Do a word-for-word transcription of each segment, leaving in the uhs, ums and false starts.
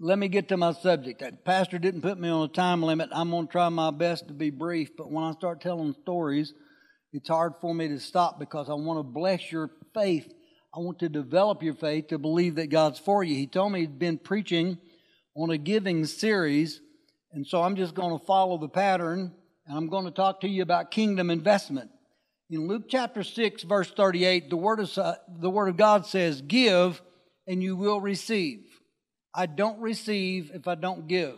let me get to my subject. That pastor didn't put me on a time limit. I'm going to try my best to be brief, but when I start telling stories, it's hard for me to stop because I want to bless your faith. I want to develop your faith to believe that God's for you. He told me he'd been preaching on a giving series, and so I'm just going to follow the pattern, and I'm going to talk to you about kingdom investment. In Luke chapter six, verse thirty-eight, the Word of, the Word of God says, "Give, and you will receive." I don't receive if I don't give.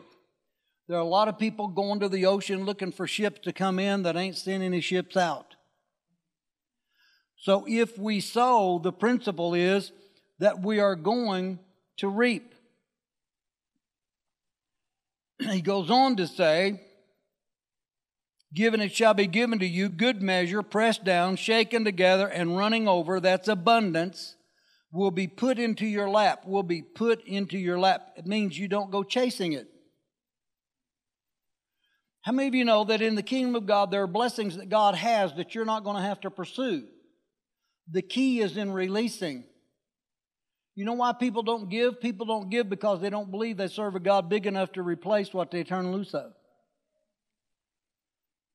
There are a lot of people going to the ocean looking for ships to come in that ain't sending any ships out. So if we sow, the principle is that we are going to reap. He goes on to say, "Given it shall be given to you, good measure, pressed down, shaken together, and running over," that's abundance, "will be put into your lap," will be put into your lap. It means you don't go chasing it. How many of you know that in the kingdom of God, there are blessings that God has that you're not going to have to pursue? The key is in releasing. You know why people don't give? People don't give because they don't believe they serve a God big enough to replace what they turn loose of.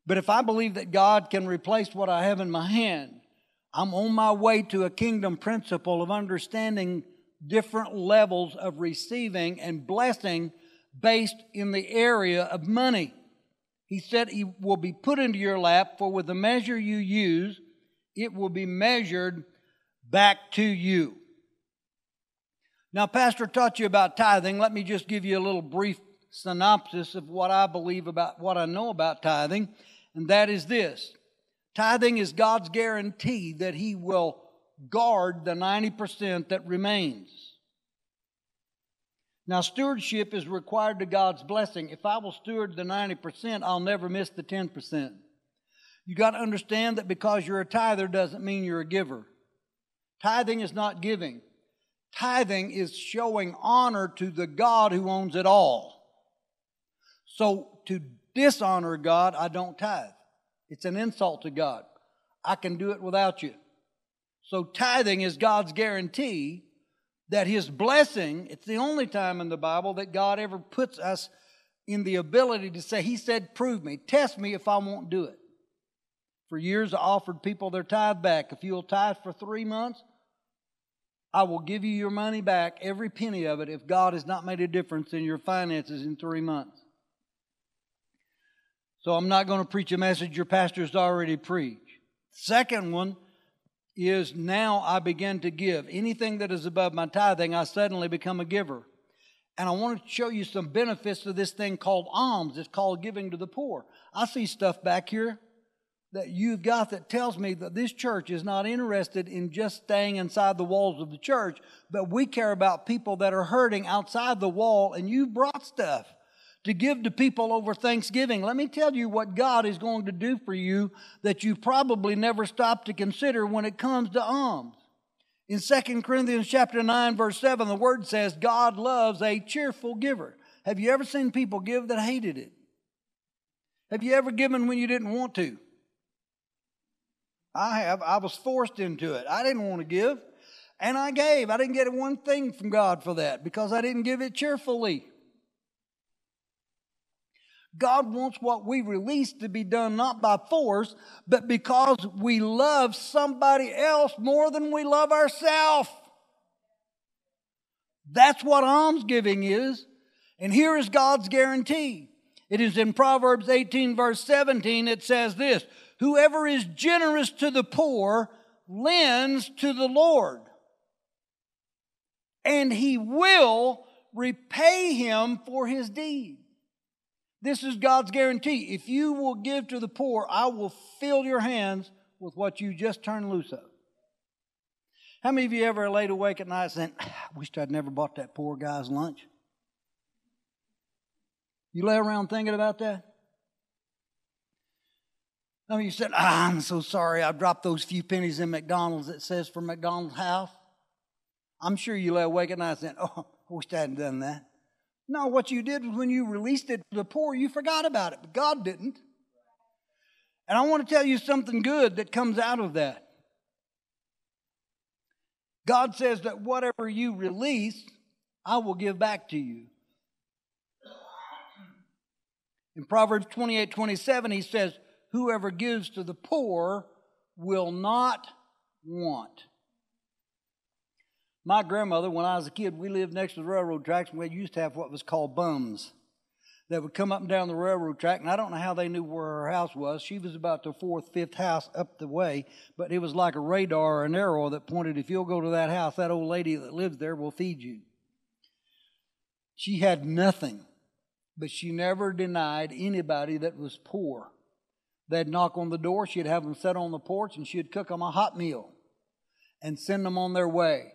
But if I believe that God can replace what I have in my hand, I'm on my way to a kingdom principle of understanding different levels of receiving and blessing based in the area of money. He said, "It will be put into your lap, for with the measure you use, it will be measured back to you." Now, Pastor taught you about tithing. Let me just give you a little brief synopsis of what I believe about, what I know about tithing, and that is this. Tithing is God's guarantee that He will guard the ninety percent that remains. Now, stewardship is required to God's blessing. If I will steward the ninety percent, I'll never miss the ten percent. You got to understand that because you're a tither doesn't mean you're a giver. Tithing is not giving. Tithing is showing honor to the God who owns it all. So to dishonor God, I don't tithe. It's an insult to God. I can do it without you. So tithing is God's guarantee that His blessing, it's the only time in the Bible that God ever puts us in the ability to say, He said, "Prove me, test me if I won't do it." For years I offered people their tithe back. If you'll tithe for three months, I will give you your money back, every penny of it, if God has not made a difference in your finances in three months. So I'm not going to preach a message your pastor's already preached. Second one is now I begin to give. Anything that is above my tithing, I suddenly become a giver. And I want to show you some benefits of this thing called alms. It's called giving to the poor. I see stuff back here that you've got that tells me that this church is not interested in just staying inside the walls of the church, but we care about people that are hurting outside the wall, and you brought stuff to give to people over Thanksgiving. Let me tell you what God is going to do for you that you probably never stop to consider when it comes to alms. In Second Corinthians chapter nine, verse seven, the Word says, "God loves a cheerful giver." Have you ever seen people give that hated it? Have you ever given when you didn't want to? I have. I was forced into it. I didn't want to give, and I gave. I didn't get one thing from God for that because I didn't give it cheerfully. God wants what we release to be done not by force, but because we love somebody else more than we love ourselves. That's what almsgiving is, and here is God's guarantee. It is in Proverbs eighteen, verse seventeen, it says this, "Whoever is generous to the poor lends to the Lord, and He will repay him for his deed." This is God's guarantee. If you will give to the poor, I will fill your hands with what you just turned loose of. How many of you ever laid awake at night saying, "I wished I'd never bought that poor guy's lunch"? You lay around thinking about that? Some of you said, ah, I'm so sorry I dropped those few pennies in McDonald's that says for McDonald's house. I'm sure you lay awake at night saying, oh, I wish I hadn't done that. No, what you did was when you released it to the poor, you forgot about it, but God didn't. And I want to tell you something good that comes out of that. God says that whatever you release, I will give back to you. In Proverbs twenty-eight twenty-seven, he says, whoever gives to the poor will not want. My grandmother, when I was a kid, we lived next to the railroad tracks, and we used to have what was called bums that would come up and down the railroad track, and I don't know how they knew where her house was. She was about the fourth, fifth house up the way, but it was like a radar or an arrow that pointed, if you'll go to that house, that old lady that lives there will feed you. She had nothing, but she never denied anybody that was poor. They'd knock on the door, she'd have them sit on the porch, and she'd cook them a hot meal and send them on their way.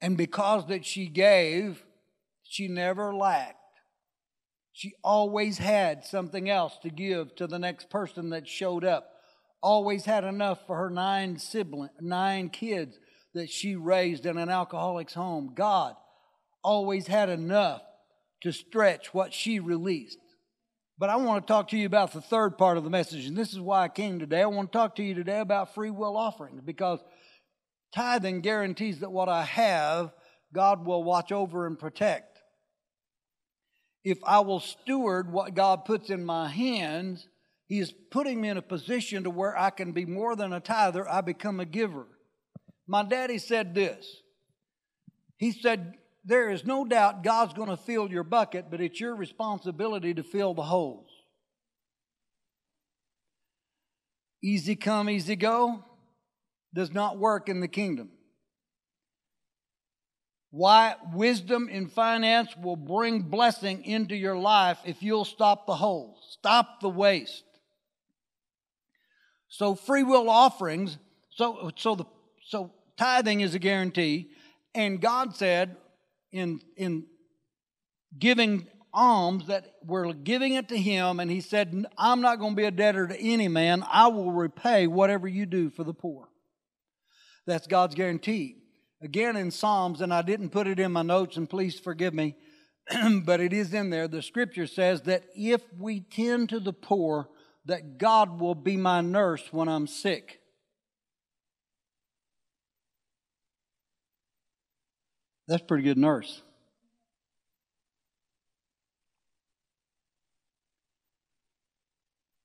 And because that she gave, she never lacked. She always had something else to give to the next person that showed up. Always had enough for her nine siblings, nine kids that she raised in an alcoholic's home. God always had enough to stretch what she released. But I want to talk to you about the third part of the message, and this is why I came today. I want to talk to you today about free will offerings, because tithing guarantees that what I have, God will watch over and protect. If I will steward what God puts in my hands, He is putting me in a position to where I can be more than a tither. I become a giver. My daddy said this. He said, there is no doubt God's going to fill your bucket, but it's your responsibility to fill the holes. Easy come, easy go does not work in the kingdom. Why? Wisdom in finance will bring blessing into your life if you'll stop the holes, stop the waste. So free will offerings, so so the so tithing is a guarantee, and God said in in giving alms that we're giving it to Him, and He said, I'm not going to be a debtor to any man. I will repay whatever you do for the poor. That's God's guarantee. Again in Psalms, and I didn't put it in my notes, and please forgive me, but it is in there. The scripture says that if we tend to the poor, that God will be my nurse when I'm sick. That's a pretty good nurse.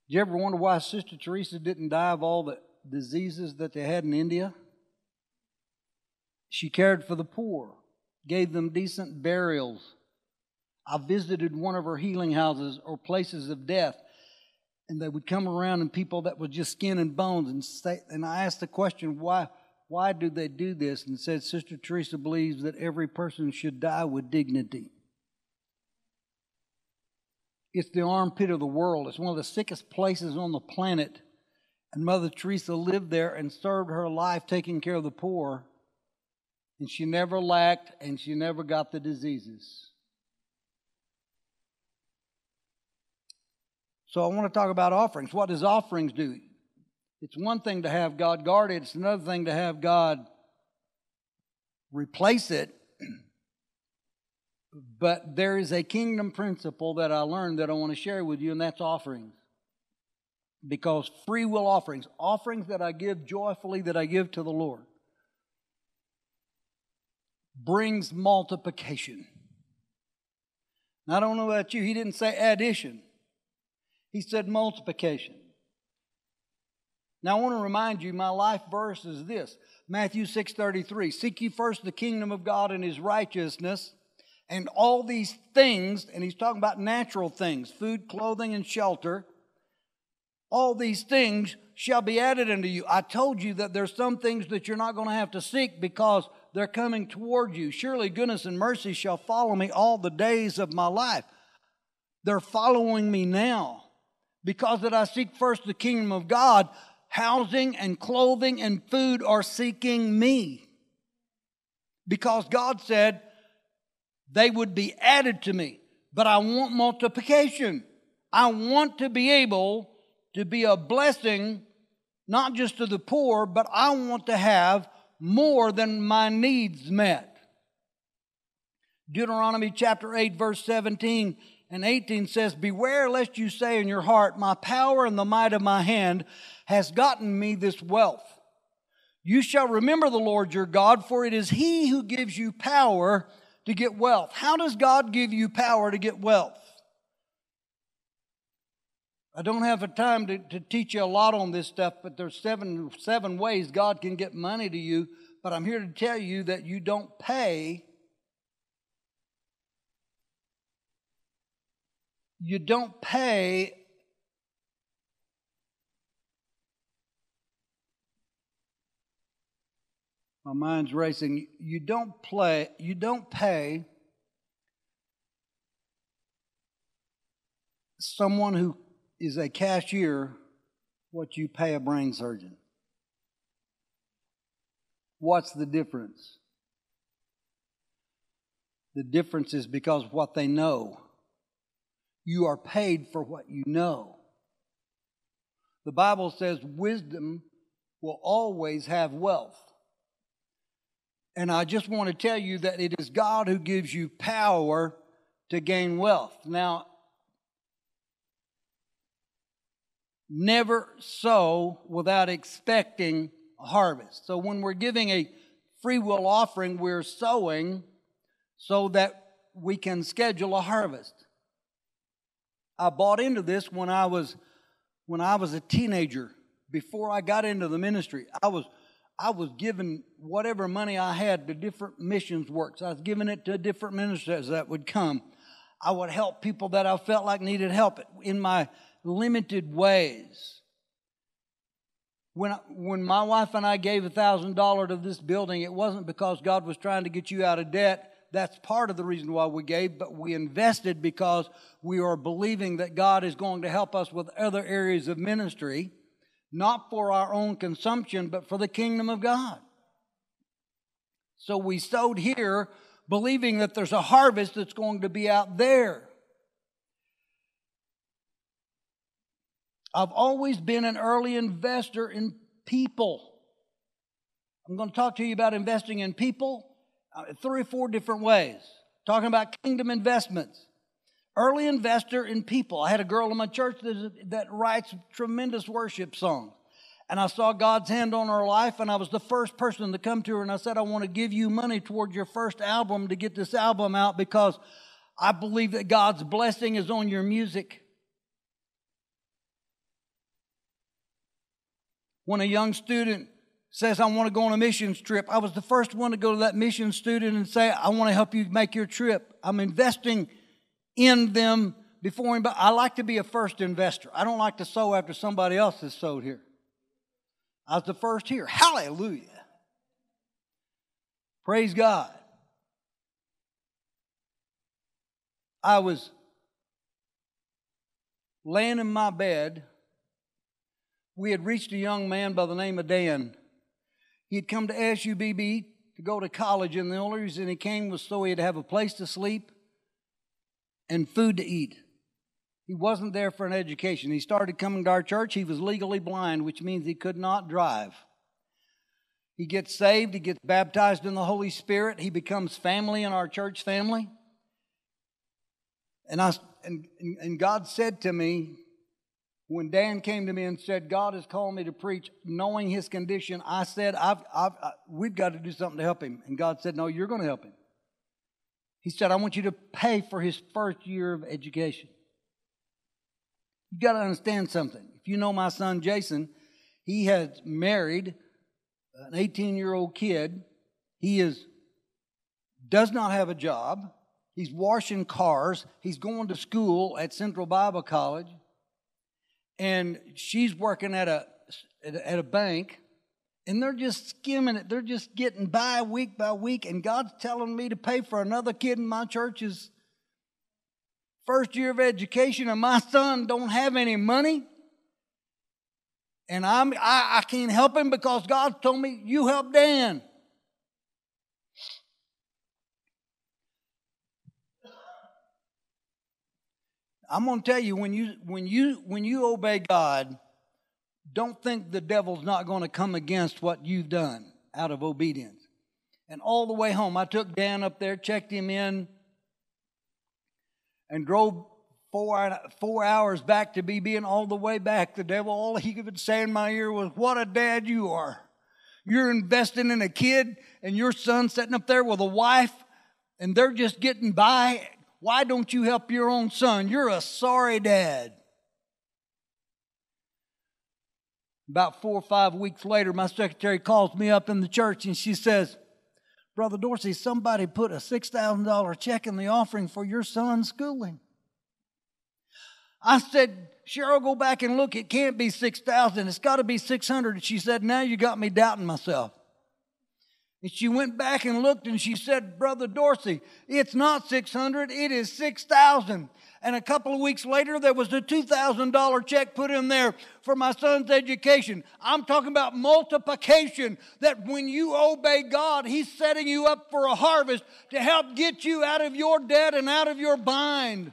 Did you ever wonder why Sister Teresa didn't die of all the diseases that they had in India? She cared for the poor, gave them decent burials. I visited one of her healing houses or places of death, and they would come around and people that were just skin and bones, and say, and I asked the question, why, why do they do this? And said, Sister Teresa believes that every person should die with dignity. It's the armpit of the world. It's one of the sickest places on the planet. And Mother Teresa lived there and served her life taking care of the poor. And she never lacked, and she never got the diseases. So I want to talk about offerings. What does offerings do? It's one thing to have God guard it. It's another thing to have God replace it. But there is a kingdom principle that I learned that I want to share with you, and that's offerings. Because free will offerings, offerings that I give joyfully, that I give to the Lord, brings multiplication. And I don't know about you, He didn't say addition. He said multiplication. Now I want to remind you, my life verse is this, Matthew six thirty-three, seek ye first the kingdom of God and His righteousness, and all these things, and He's talking about natural things, food, clothing, and shelter, all these things shall be added unto you. I told you that there's some things that you're not going to have to seek because they're coming toward you. Surely goodness and mercy shall follow me all the days of my life. They're following me now. Because that I seek first the kingdom of God, housing and clothing and food are seeking me. Because God said they would be added to me. But I want multiplication. I want to be able to be a blessing, not just to the poor, but I want to have more than my needs met. Deuteronomy chapter eight, verse seventeen and eighteen says, beware lest you say in your heart, my power and the might of my hand has gotten me this wealth. You shall remember the Lord your God, for it is He who gives you power to get wealth. How does God give you power to get wealth? I don't have the time to, to teach you a lot on this stuff, but there's seven, seven ways God can get money to you. But I'm here to tell you that you don't pay. You don't pay My mind's racing. You don't play, you don't pay someone who is a cashier what you pay a brain surgeon. What's the difference? The difference is because of what they know. You are paid for what you know. The Bible says wisdom will always have wealth. And I just want to tell you that it is God who gives you power to gain wealth. Now, never sow without expecting a harvest. So when we're giving a free will offering, we're sowing so that we can schedule a harvest. I bought into this when I was when I was a teenager. Before I got into the ministry, I was I was giving whatever money I had to different missions works. I was giving it to different ministers that would come. I would help people that I felt like needed help in my limited ways. When, I, when my wife and I gave one thousand dollars to this building, it wasn't because God was trying to get you out of debt. That's part of the reason why we gave, but we invested because we are believing that God is going to help us with other areas of ministry. Not for our own consumption, but for the kingdom of God. So we sowed here, believing that there's a harvest that's going to be out there. I've always been an early investor in people. I'm going to talk to you about investing in people three or four different ways. Talking about kingdom investments. Early investor in people. I had a girl in my church that, that writes tremendous worship songs. And I saw God's hand on her life, and I was the first person to come to her, and I said, I want to give you money toward your first album to get this album out because I believe that God's blessing is on your music. When a young student says, I want to go on a missions trip, I was the first one to go to that mission student and say, I want to help you make your trip. I'm investing in them before anybody. I like to be a first investor. I don't like to sow after somebody else has sowed here. I was the first here. Hallelujah. Praise God. I was laying in my bed. We had reached a young man by the name of Dan. He had come to S U B B to go to college, and the only reason he came was so he'd have a place to sleep and food to eat. He wasn't there for an education. He started coming to our church. He was legally blind, which means he could not drive. He gets saved. He gets baptized in the Holy Spirit. He becomes family in our church family. And I and, and God said to me, when Dan came to me and said, God has called me to preach, knowing his condition, I said, I've, I've, I, we've got to do something to help him. And God said, no, you're going to help him. He said, I want you to pay for his first year of education. You got to understand something. If you know my son Jason, he has married an eighteen-year-old kid. He is does not have a job. He's washing cars. He's going to school at Central Bible College. And she's working at a at a bank. And they're just skimming it. They're just getting by week by week. And God's telling me to pay for another kid in my church's first year of education. And my son don't have any money. And I'm, I, I can't help him because God told me, you help Dan. I'm going to tell you, when you, when you, when you obey God, don't think the devil's not going to come against what you've done out of obedience. And all the way home, I took Dan up there, checked him in, and drove four, four hours back to B B. And all the way back, the devil, all he could say in my ear was, what a dad you are. You're investing in a kid, and your son sitting up there with a wife, and they're just getting by. Why don't you help your own son? You're a sorry dad. About four or five weeks later, my secretary calls me up in the church and she says, "Brother Dorsey, somebody put a six thousand dollars check in the offering for your son's schooling." I said, "Cheryl, go back and look. It can't be six thousand. It's got to be six hundred. And she said, "Now you got me doubting myself." And she went back and looked and she said, "Brother Dorsey, it's not six hundred. It is six thousand. And a couple of weeks later, there was a two thousand dollars check put in there for my son's education. I'm talking about multiplication, that when you obey God, He's setting you up for a harvest to help get you out of your debt and out of your bind.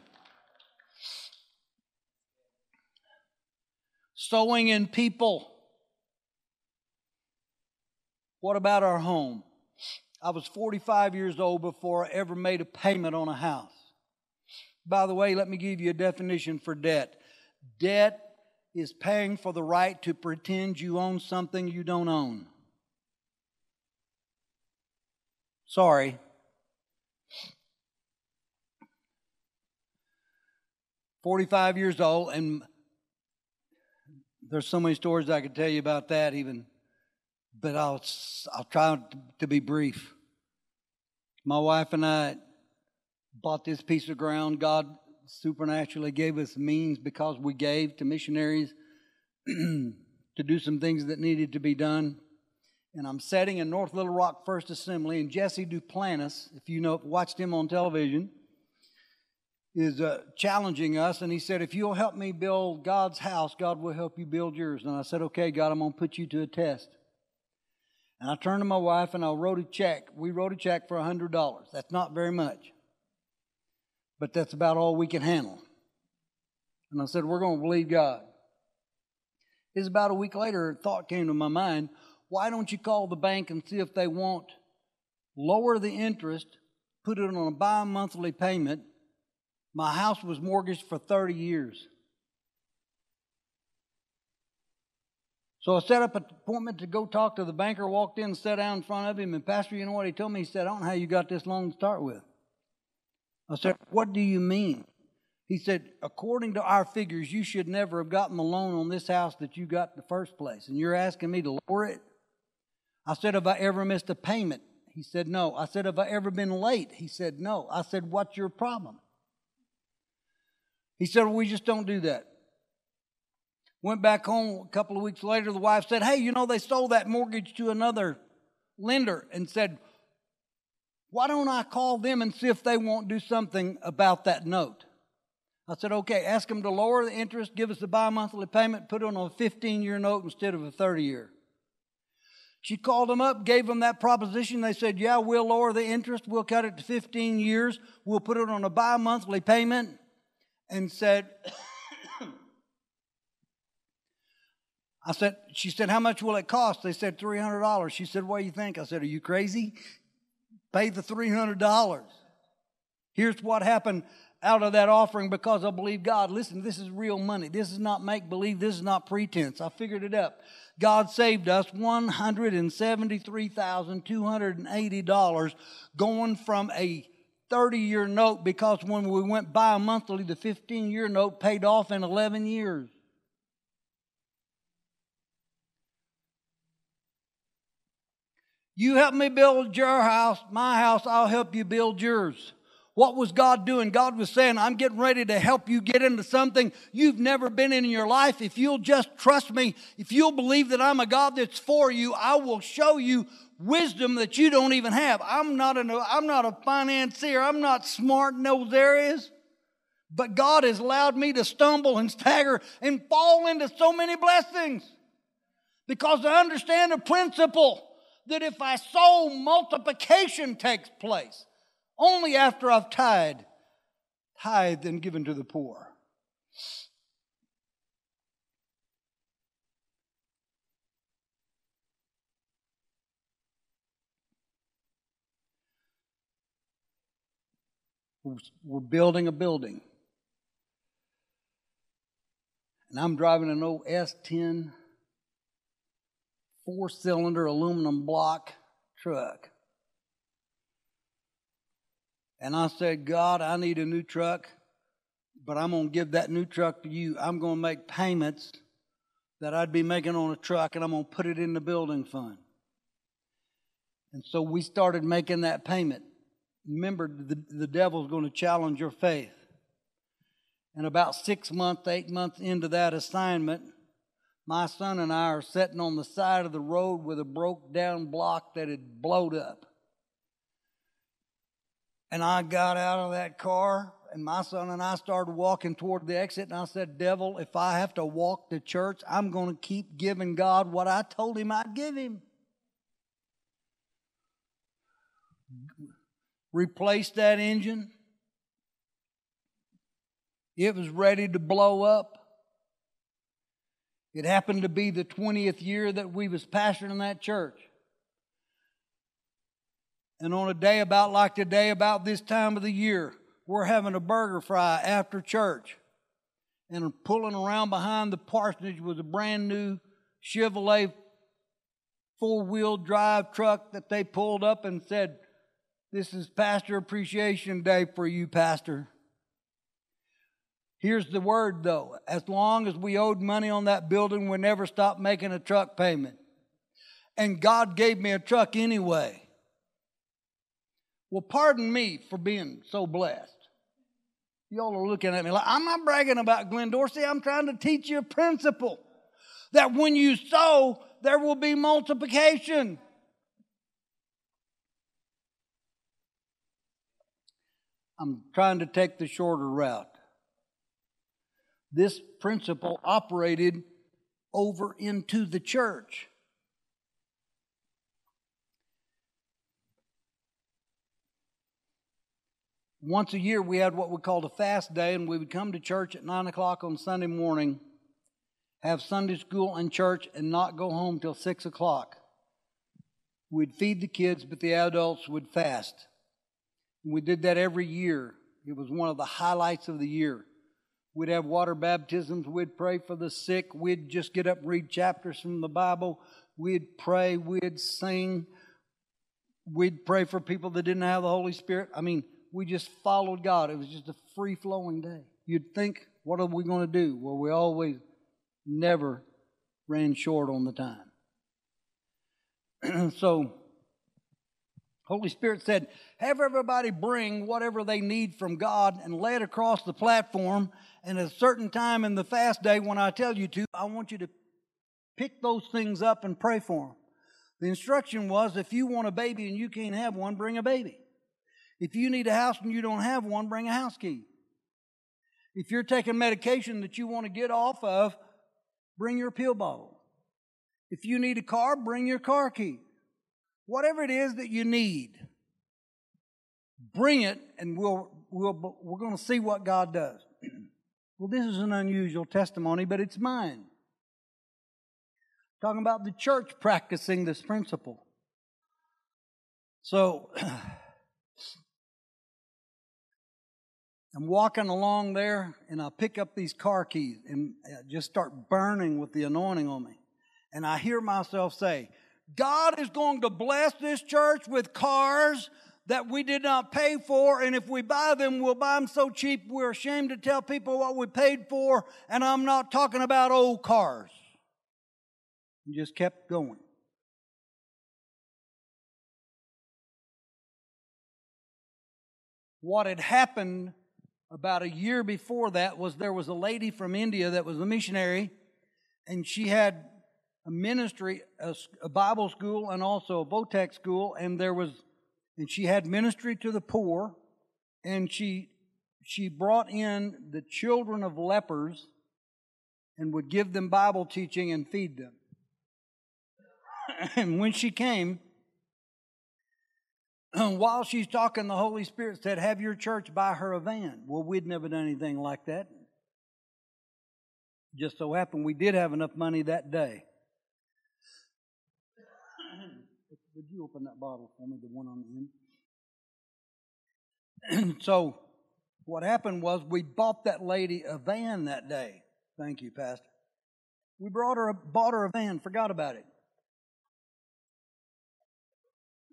Sowing in people. What about our home? I was forty-five years old before I ever made a payment on a house. By the way, let me give you a definition for debt. Debt is paying for the right to pretend you own something you don't own. Sorry. forty-five years old, and there's so many stories I could tell you about that even, but I'll, I'll try to be brief. My wife and I bought this piece of ground. God supernaturally gave us means because we gave to missionaries to do some things that needed to be done. And I'm sitting in North Little Rock First Assembly, and Jesse Duplantis, if you know, watched him on television, is uh, challenging us. And he said, "If you'll help me build God's house, God will help you build yours." And I said, "Okay, God, I'm going to put you to a test." And I turned to my wife and I wrote a check. We wrote a check for one hundred dollars. That's not very much, but that's about all we can handle. And I said, "We're going to believe God." It's about a week later, a thought came to my mind. Why don't you call the bank and see if they won't lower the interest, put it on a bi-monthly payment? My house was mortgaged for thirty years. So I set up an appointment to go talk to the banker, walked in and sat down in front of him. And, "Pastor, you know what?" he told me. He said, "I don't know how you got this loan to start with." I said, "What do you mean?" He said, "According to our figures, you should never have gotten the loan on this house that you got in the first place, and you're asking me to lower it?" I said, "Have I ever missed a payment?" He said, "No." I said, "Have I ever been late?" He said, "No." I said, "What's your problem?" He said, "Well, we just don't do that." Went back home a couple of weeks later. The wife said, "Hey, you know, they sold that mortgage to another lender," and said, "Why don't I call them and see if they won't do something about that note?" I said, "Okay, ask them to lower the interest, give us a bi-monthly payment, put it on a fifteen-year note instead of a thirty-year. She called them up, gave them that proposition. They said, "Yeah, we'll lower the interest. We'll cut it to fifteen years. We'll put it on a bi-monthly payment," and said, I said, she said, "How much will it cost?" They said, three hundred dollars. She said, "What do you think?" I said, "Are you crazy? Pay the three hundred dollars. Here's what happened out of that offering because I believe God. Listen, this is real money. This is not make-believe. This is not pretense. I figured it up. God saved us one hundred seventy-three thousand two hundred eighty dollars going from a thirty-year note, because when we went bi-monthly, the fifteen-year note paid off in eleven years. You help me build your house, my house, I'll help you build yours. What was God doing? God was saying, "I'm getting ready to help you get into something you've never been in in your life. If you'll just trust me, if you'll believe that I'm a God that's for you, I will show you wisdom that you don't even have. I'm not, an, I'm not a financier. I'm not smart in those areas. But God has allowed me to stumble and stagger and fall into so many blessings because I understand a principle. That if I sow, multiplication takes place only after I've tithed, tithed and given to the poor." We're building a building. And I'm driving an old S ten four-cylinder aluminum block truck. And I said, "God, I need a new truck, but I'm going to give that new truck to you. I'm going to make payments that I'd be making on a truck, and I'm going to put it in the building fund. And so we started making that payment. Remember, the, the devil's going to challenge your faith. And about six months, eight months into that assignment, my son and I are sitting on the side of the road with a broke-down block that had blowed up. And I got out of that car, and my son and I started walking toward the exit, and I said, "Devil, if I have to walk to church, I'm going to keep giving God what I told him I'd give him." Replaced that engine. It was ready to blow up. It happened to be the twentieth year that we was pastoring that church. And on a day about like today, about this time of the year, we're having a burger fry after church. And pulling around behind the parsonage was a brand new Chevrolet four-wheel drive truck that they pulled up and said, "This is Pastor Appreciation Day for you, Pastor." Here's the word, though. As long as we owed money on that building, we never stopped making a truck payment. And God gave me a truck anyway. Well, pardon me for being so blessed. Y'all are looking at me like, I'm not bragging about Glenn Dorsey. I'm trying to teach you a principle that when you sow, there will be multiplication. I'm trying to take the shorter route. This principle operated over into the church. Once a year, we had what we called a fast day, and we would come to church at nine o'clock on Sunday morning, have Sunday school and church, and not go home till six o'clock. We'd feed the kids, but the adults would fast. We did that every year. It was one of the highlights of the year. We'd have water baptisms. We'd pray for the sick. We'd just get up, read chapters from the Bible. We'd pray. We'd sing. We'd pray for people that didn't have the Holy Spirit. I mean, we just followed God. It was just a free-flowing day. You'd think, what are we going to do? Well, we always never ran short on the time. So, Holy Spirit said, have everybody bring whatever they need from God and lay it across the platform. And at a certain time in the fast day when I tell you to, I want you to pick those things up and pray for them. The instruction was, if you want a baby and you can't have one, bring a baby. If you need a house and you don't have one, bring a house key. If you're taking medication that you want to get off of, bring your pill bottle. If you need a car, bring your car key. Whatever it is that you need, bring it, and we'll, we'll, we're going to see what God does. Well, this is an unusual testimony, but it's mine. Talking about the church practicing this principle. So, I'm walking along there, and I pick up these car keys and just start burning with the anointing on me. And I hear myself say, God is going to bless this church with cars that we did not pay for, and if we buy them, we'll buy them so cheap we're ashamed to tell people what we paid for, and I'm not talking about old cars. And just kept going. What had happened about a year before that was there was a lady from India that was a missionary, and she had a ministry, a, a Bible school, and also a Votech school, and there was, and she had ministry to the poor, and she she brought in the children of lepers, and would give them Bible teaching and feed them. And when she came, while she's talking, the Holy Spirit said, "Have your church buy her a van." Well, we'd never done anything like that. Just so happened we did have enough money that day. Would you open that bottle for me, the one on the end? So what happened was we bought that lady a van that day. Thank you, Pastor. We brought her, bought her a van, forgot about it.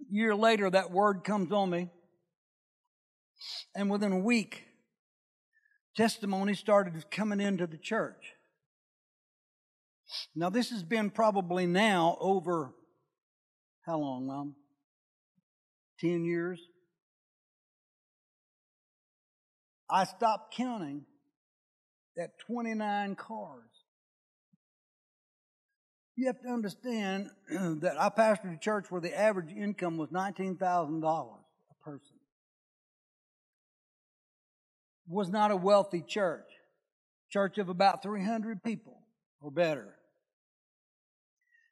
A year later, that word comes on me. And within a week, testimony started coming into the church. Now, this has been probably now over, how long, Mom? Ten years? I stopped counting at twenty-nine cars. You have to understand that I pastored a church where the average income was nineteen thousand dollars a person. Was not a wealthy church. Church of about three hundred people or better.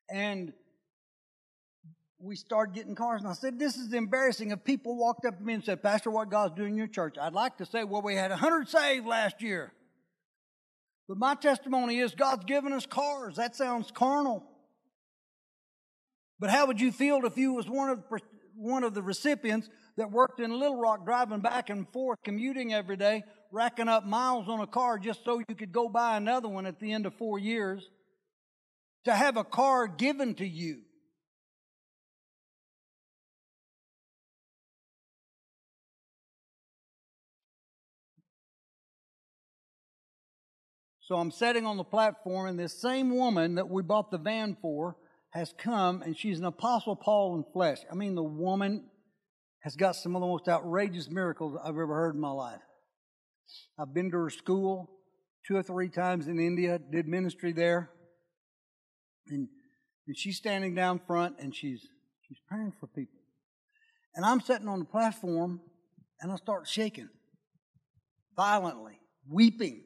And we started getting cars, and I said, this is embarrassing. If people walked up to me and said, Pastor, what God's doing in your church? I'd like to say, well, we had one hundred saved last year. But my testimony is God's given us cars. That sounds carnal. But how would you feel if you was one of one of the recipients that worked in Little Rock, driving back and forth, commuting every day, racking up miles on a car just so you could go buy another one at the end of four years, to have a car given to you? So I'm sitting on the platform, and this same woman that we bought the van for has come, and she's an Apostle Paul in flesh. I mean, the woman has got some of the most outrageous miracles I've ever heard in my life. I've been to her school two or three times in India, did ministry there. And, and she's standing down front, and she's, she's praying for people. And I'm sitting on the platform, and I start shaking, violently, weeping.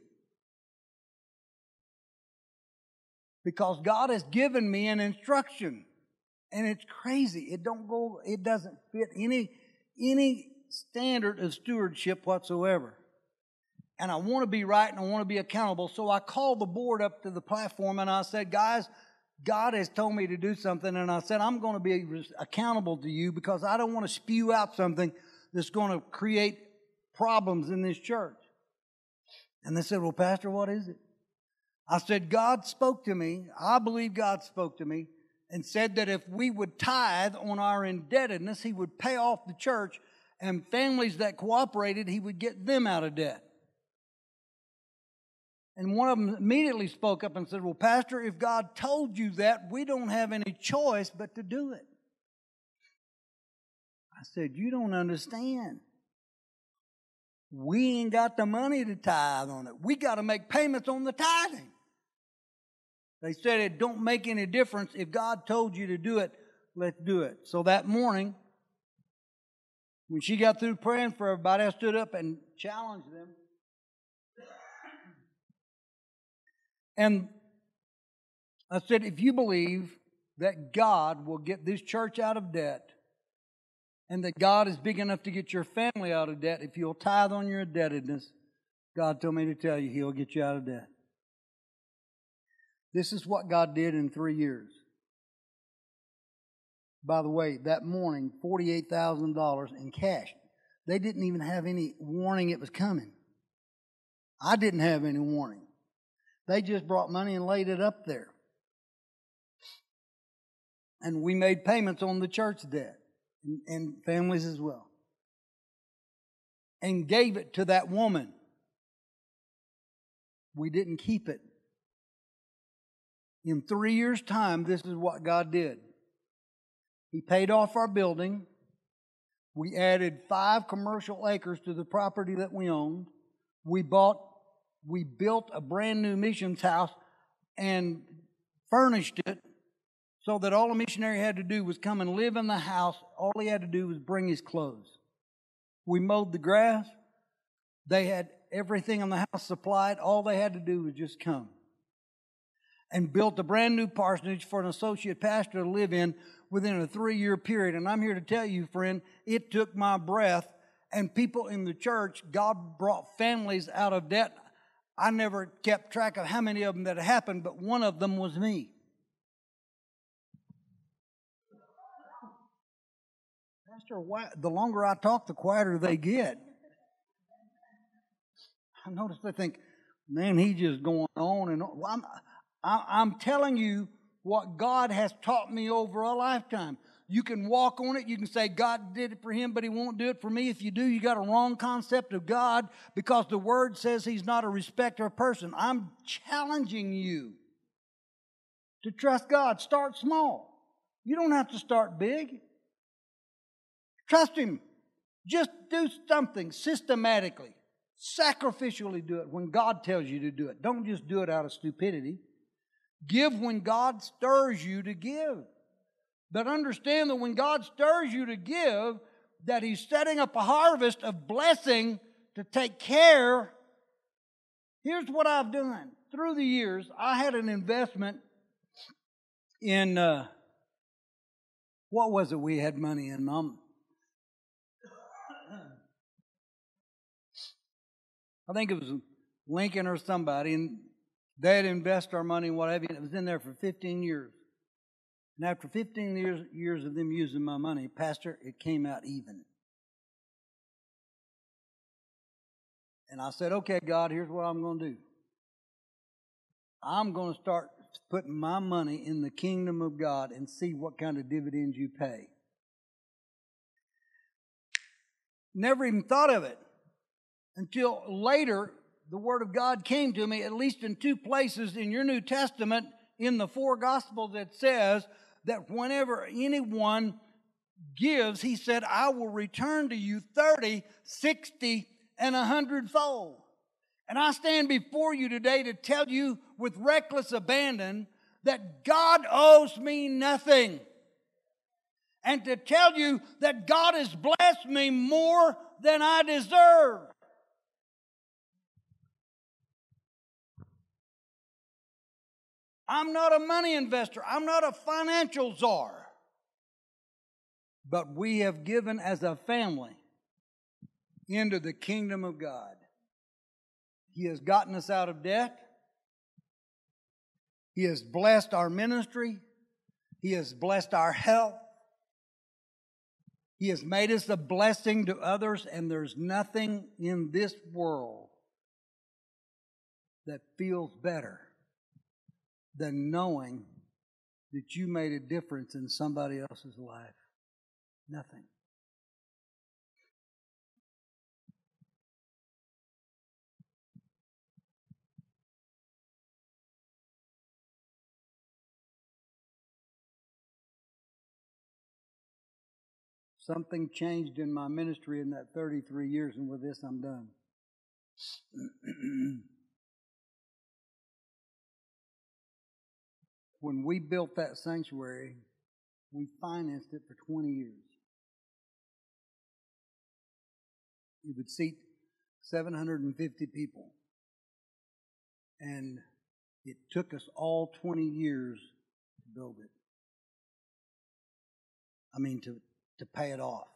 Because God has given me an instruction, and it's crazy. It don't go. It doesn't fit any any standard of stewardship whatsoever. And I want to be right, and I want to be accountable. So I called the board up to the platform, and I said, guys, God has told me to do something, and I said, I'm going to be accountable to you because I don't want to spew out something that's going to create problems in this church. And they said, well, Pastor, what is it? I said, God spoke to me, I believe God spoke to me, and said that if we would tithe on our indebtedness, He would pay off the church, and families that cooperated, He would get them out of debt. And one of them immediately spoke up and said, well, Pastor, if God told you that, we don't have any choice but to do it. I said, you don't understand. We ain't got the money to tithe on it. We got to make payments on the tithing. They said it don't make any difference. If God told you to do it, let's do it. So that morning, when she got through praying for everybody, I stood up and challenged them. And I said, if you believe that God will get this church out of debt, and that God is big enough to get your family out of debt, if you'll tithe on your indebtedness, God told me to tell you, He'll get you out of debt. This is what God did in three years. By the way, that morning, forty-eight thousand dollars in cash. They didn't even have any warning it was coming. I didn't have any warning. They just brought money and laid it up there. And we made payments on the church debt. And families as well. And gave it to that woman. We didn't keep it. In three years' time, this is what God did. He paid off our building. We added five commercial acres to the property that we owned. We bought, we built a brand new missions house and furnished it. So that all a missionary had to do was come and live in the house. All he had to do was bring his clothes. We mowed the grass. They had everything in the house supplied. All they had to do was just come. And built a brand new parsonage for an associate pastor to live in within a three-year period. And I'm here to tell you, friend, it took my breath. And people in the church, God brought families out of debt. I never kept track of how many of them that happened, but one of them was me. The longer I talk, the quieter they get. I notice they think, man, he's just going on and on. I'm, I'm telling you what God has taught me over a lifetime. You can walk on it. You can say God did it for him, but he won't do it for me. If you do, you got a wrong concept of God because the Word says he's not a respecter of person. I'm challenging you to trust God. Start small. You don't have to start big. Trust Him. Just do something systematically. Sacrificially do it when God tells you to do it. Don't just do it out of stupidity. Give when God stirs you to give. But understand that when God stirs you to give, that He's setting up a harvest of blessing to take care. Here's what I've done. Through the years, I had an investment in, uh, what was it we had money in, Mom? I think it was Lincoln or somebody, and they had invested our money and whatever, and it was in there for fifteen years. And after fifteen years, years of them using my money, Pastor, it came out even. And I said, okay, God, here's what I'm going to do. I'm going to start putting my money in the kingdom of God and see what kind of dividends you pay. Never even thought of it. Until later, the Word of God came to me, at least in two places in your New Testament, in the four Gospels, that says that whenever anyone gives, He said, I will return to you thirty, sixty, and a hundredfold. And I stand before you today to tell you with reckless abandon that God owes me nothing. And to tell you that God has blessed me more than I deserve. I'm not a money investor. I'm not a financial czar. But we have given as a family into the kingdom of God. He has gotten us out of debt. He has blessed our ministry. He has blessed our health. He has made us a blessing to others, and there's nothing in this world that feels better than knowing that you made a difference in somebody else's life. Nothing. Something changed in my ministry in that thirty-three years, and with this I'm done. When we built that sanctuary, we financed it for twenty years. It would seat seven hundred fifty people. And it took us all twenty years to build it. I mean, to, to pay it off.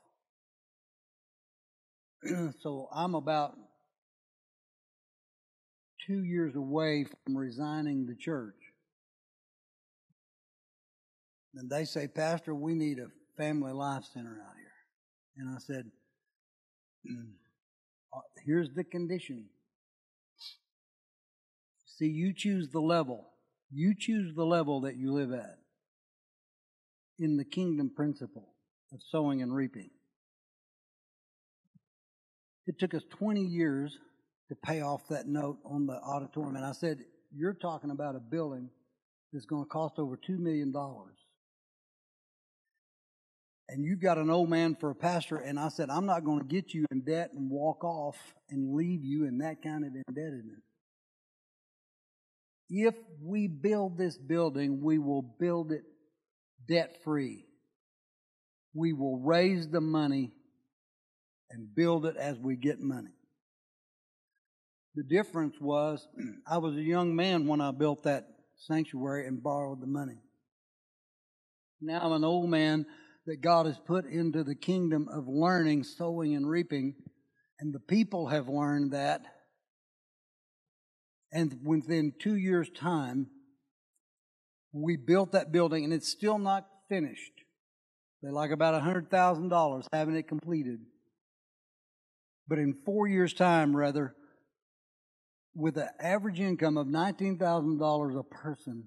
So I'm about two years away from resigning the church. And they say, Pastor, we need a family life center out here. And I said, here's the condition. See, you choose the level. You choose the level that you live at in the kingdom principle of sowing and reaping. It took us twenty years to pay off that note on the auditorium. And I said, you're talking about a building that's going to cost over two million dollars. And you've got an old man for a pastor, and I said, I'm not going to get you in debt and walk off and leave you in that kind of indebtedness. If we build this building, we will build it debt-free. We will raise the money and build it as we get money. The difference was, I was a young man when I built that sanctuary and borrowed the money. Now I'm an old man that God has put into the kingdom of learning, sowing, and reaping. And the people have learned that. And within two years' time, we built that building, and it's still not finished. They're like about one hundred thousand dollars having it completed. But in four years' time, rather, with an average income of nineteen thousand dollars a person,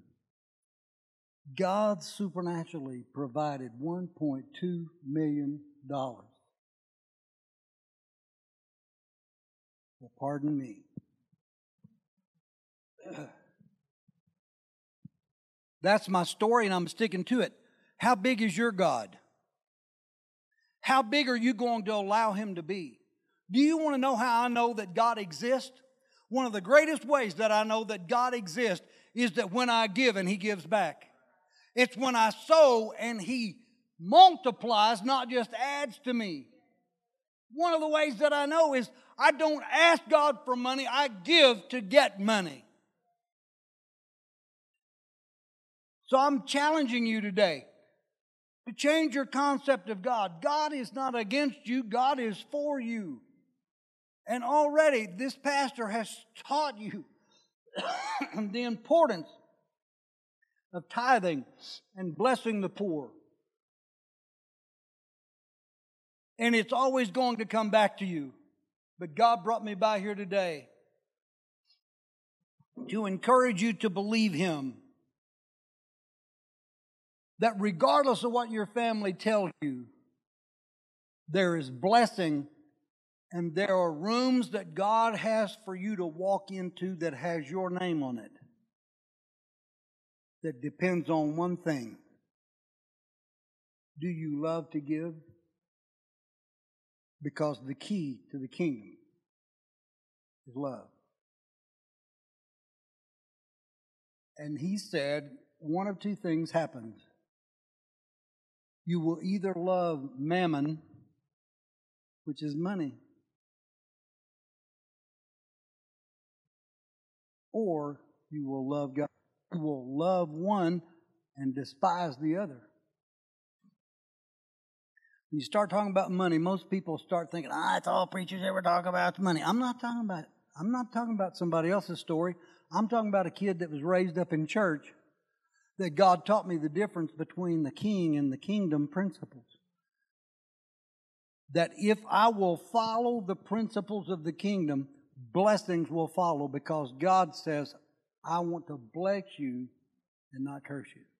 God supernaturally provided one point two million dollars. Well, pardon me. That's my story, and I'm sticking to it. How big is your God? How big are you going to allow Him to be? Do you want to know how I know that God exists? One of the greatest ways that I know that God exists is that when I give and He gives back. It's when I sow and He multiplies, not just adds to me. One of the ways that I know is I don't ask God for money, I give to get money. So I'm challenging you today to change your concept of God. God is not against you, God is for you. And already this pastor has taught you the importance of tithing and blessing the poor. And it's always going to come back to you. But God brought me by here today to encourage you to believe Him. That regardless of what your family tells you, there is blessing and there are rooms that God has for you to walk into that has your name on it. That depends on one thing. Do you love to give? Because the key to the kingdom is love. And He said, one of two things happens. You will either love mammon, which is money, or you will love God. You will love one and despise the other. When you start talking about money, most people start thinking, ah, it's all preachers ever talk about money. I'm not talking about it. I'm not talking about somebody else's story. I'm talking about a kid that was raised up in church that God taught me the difference between the king and the kingdom principles. That if I will follow the principles of the kingdom, blessings will follow because God says, I want to bless you and not curse you.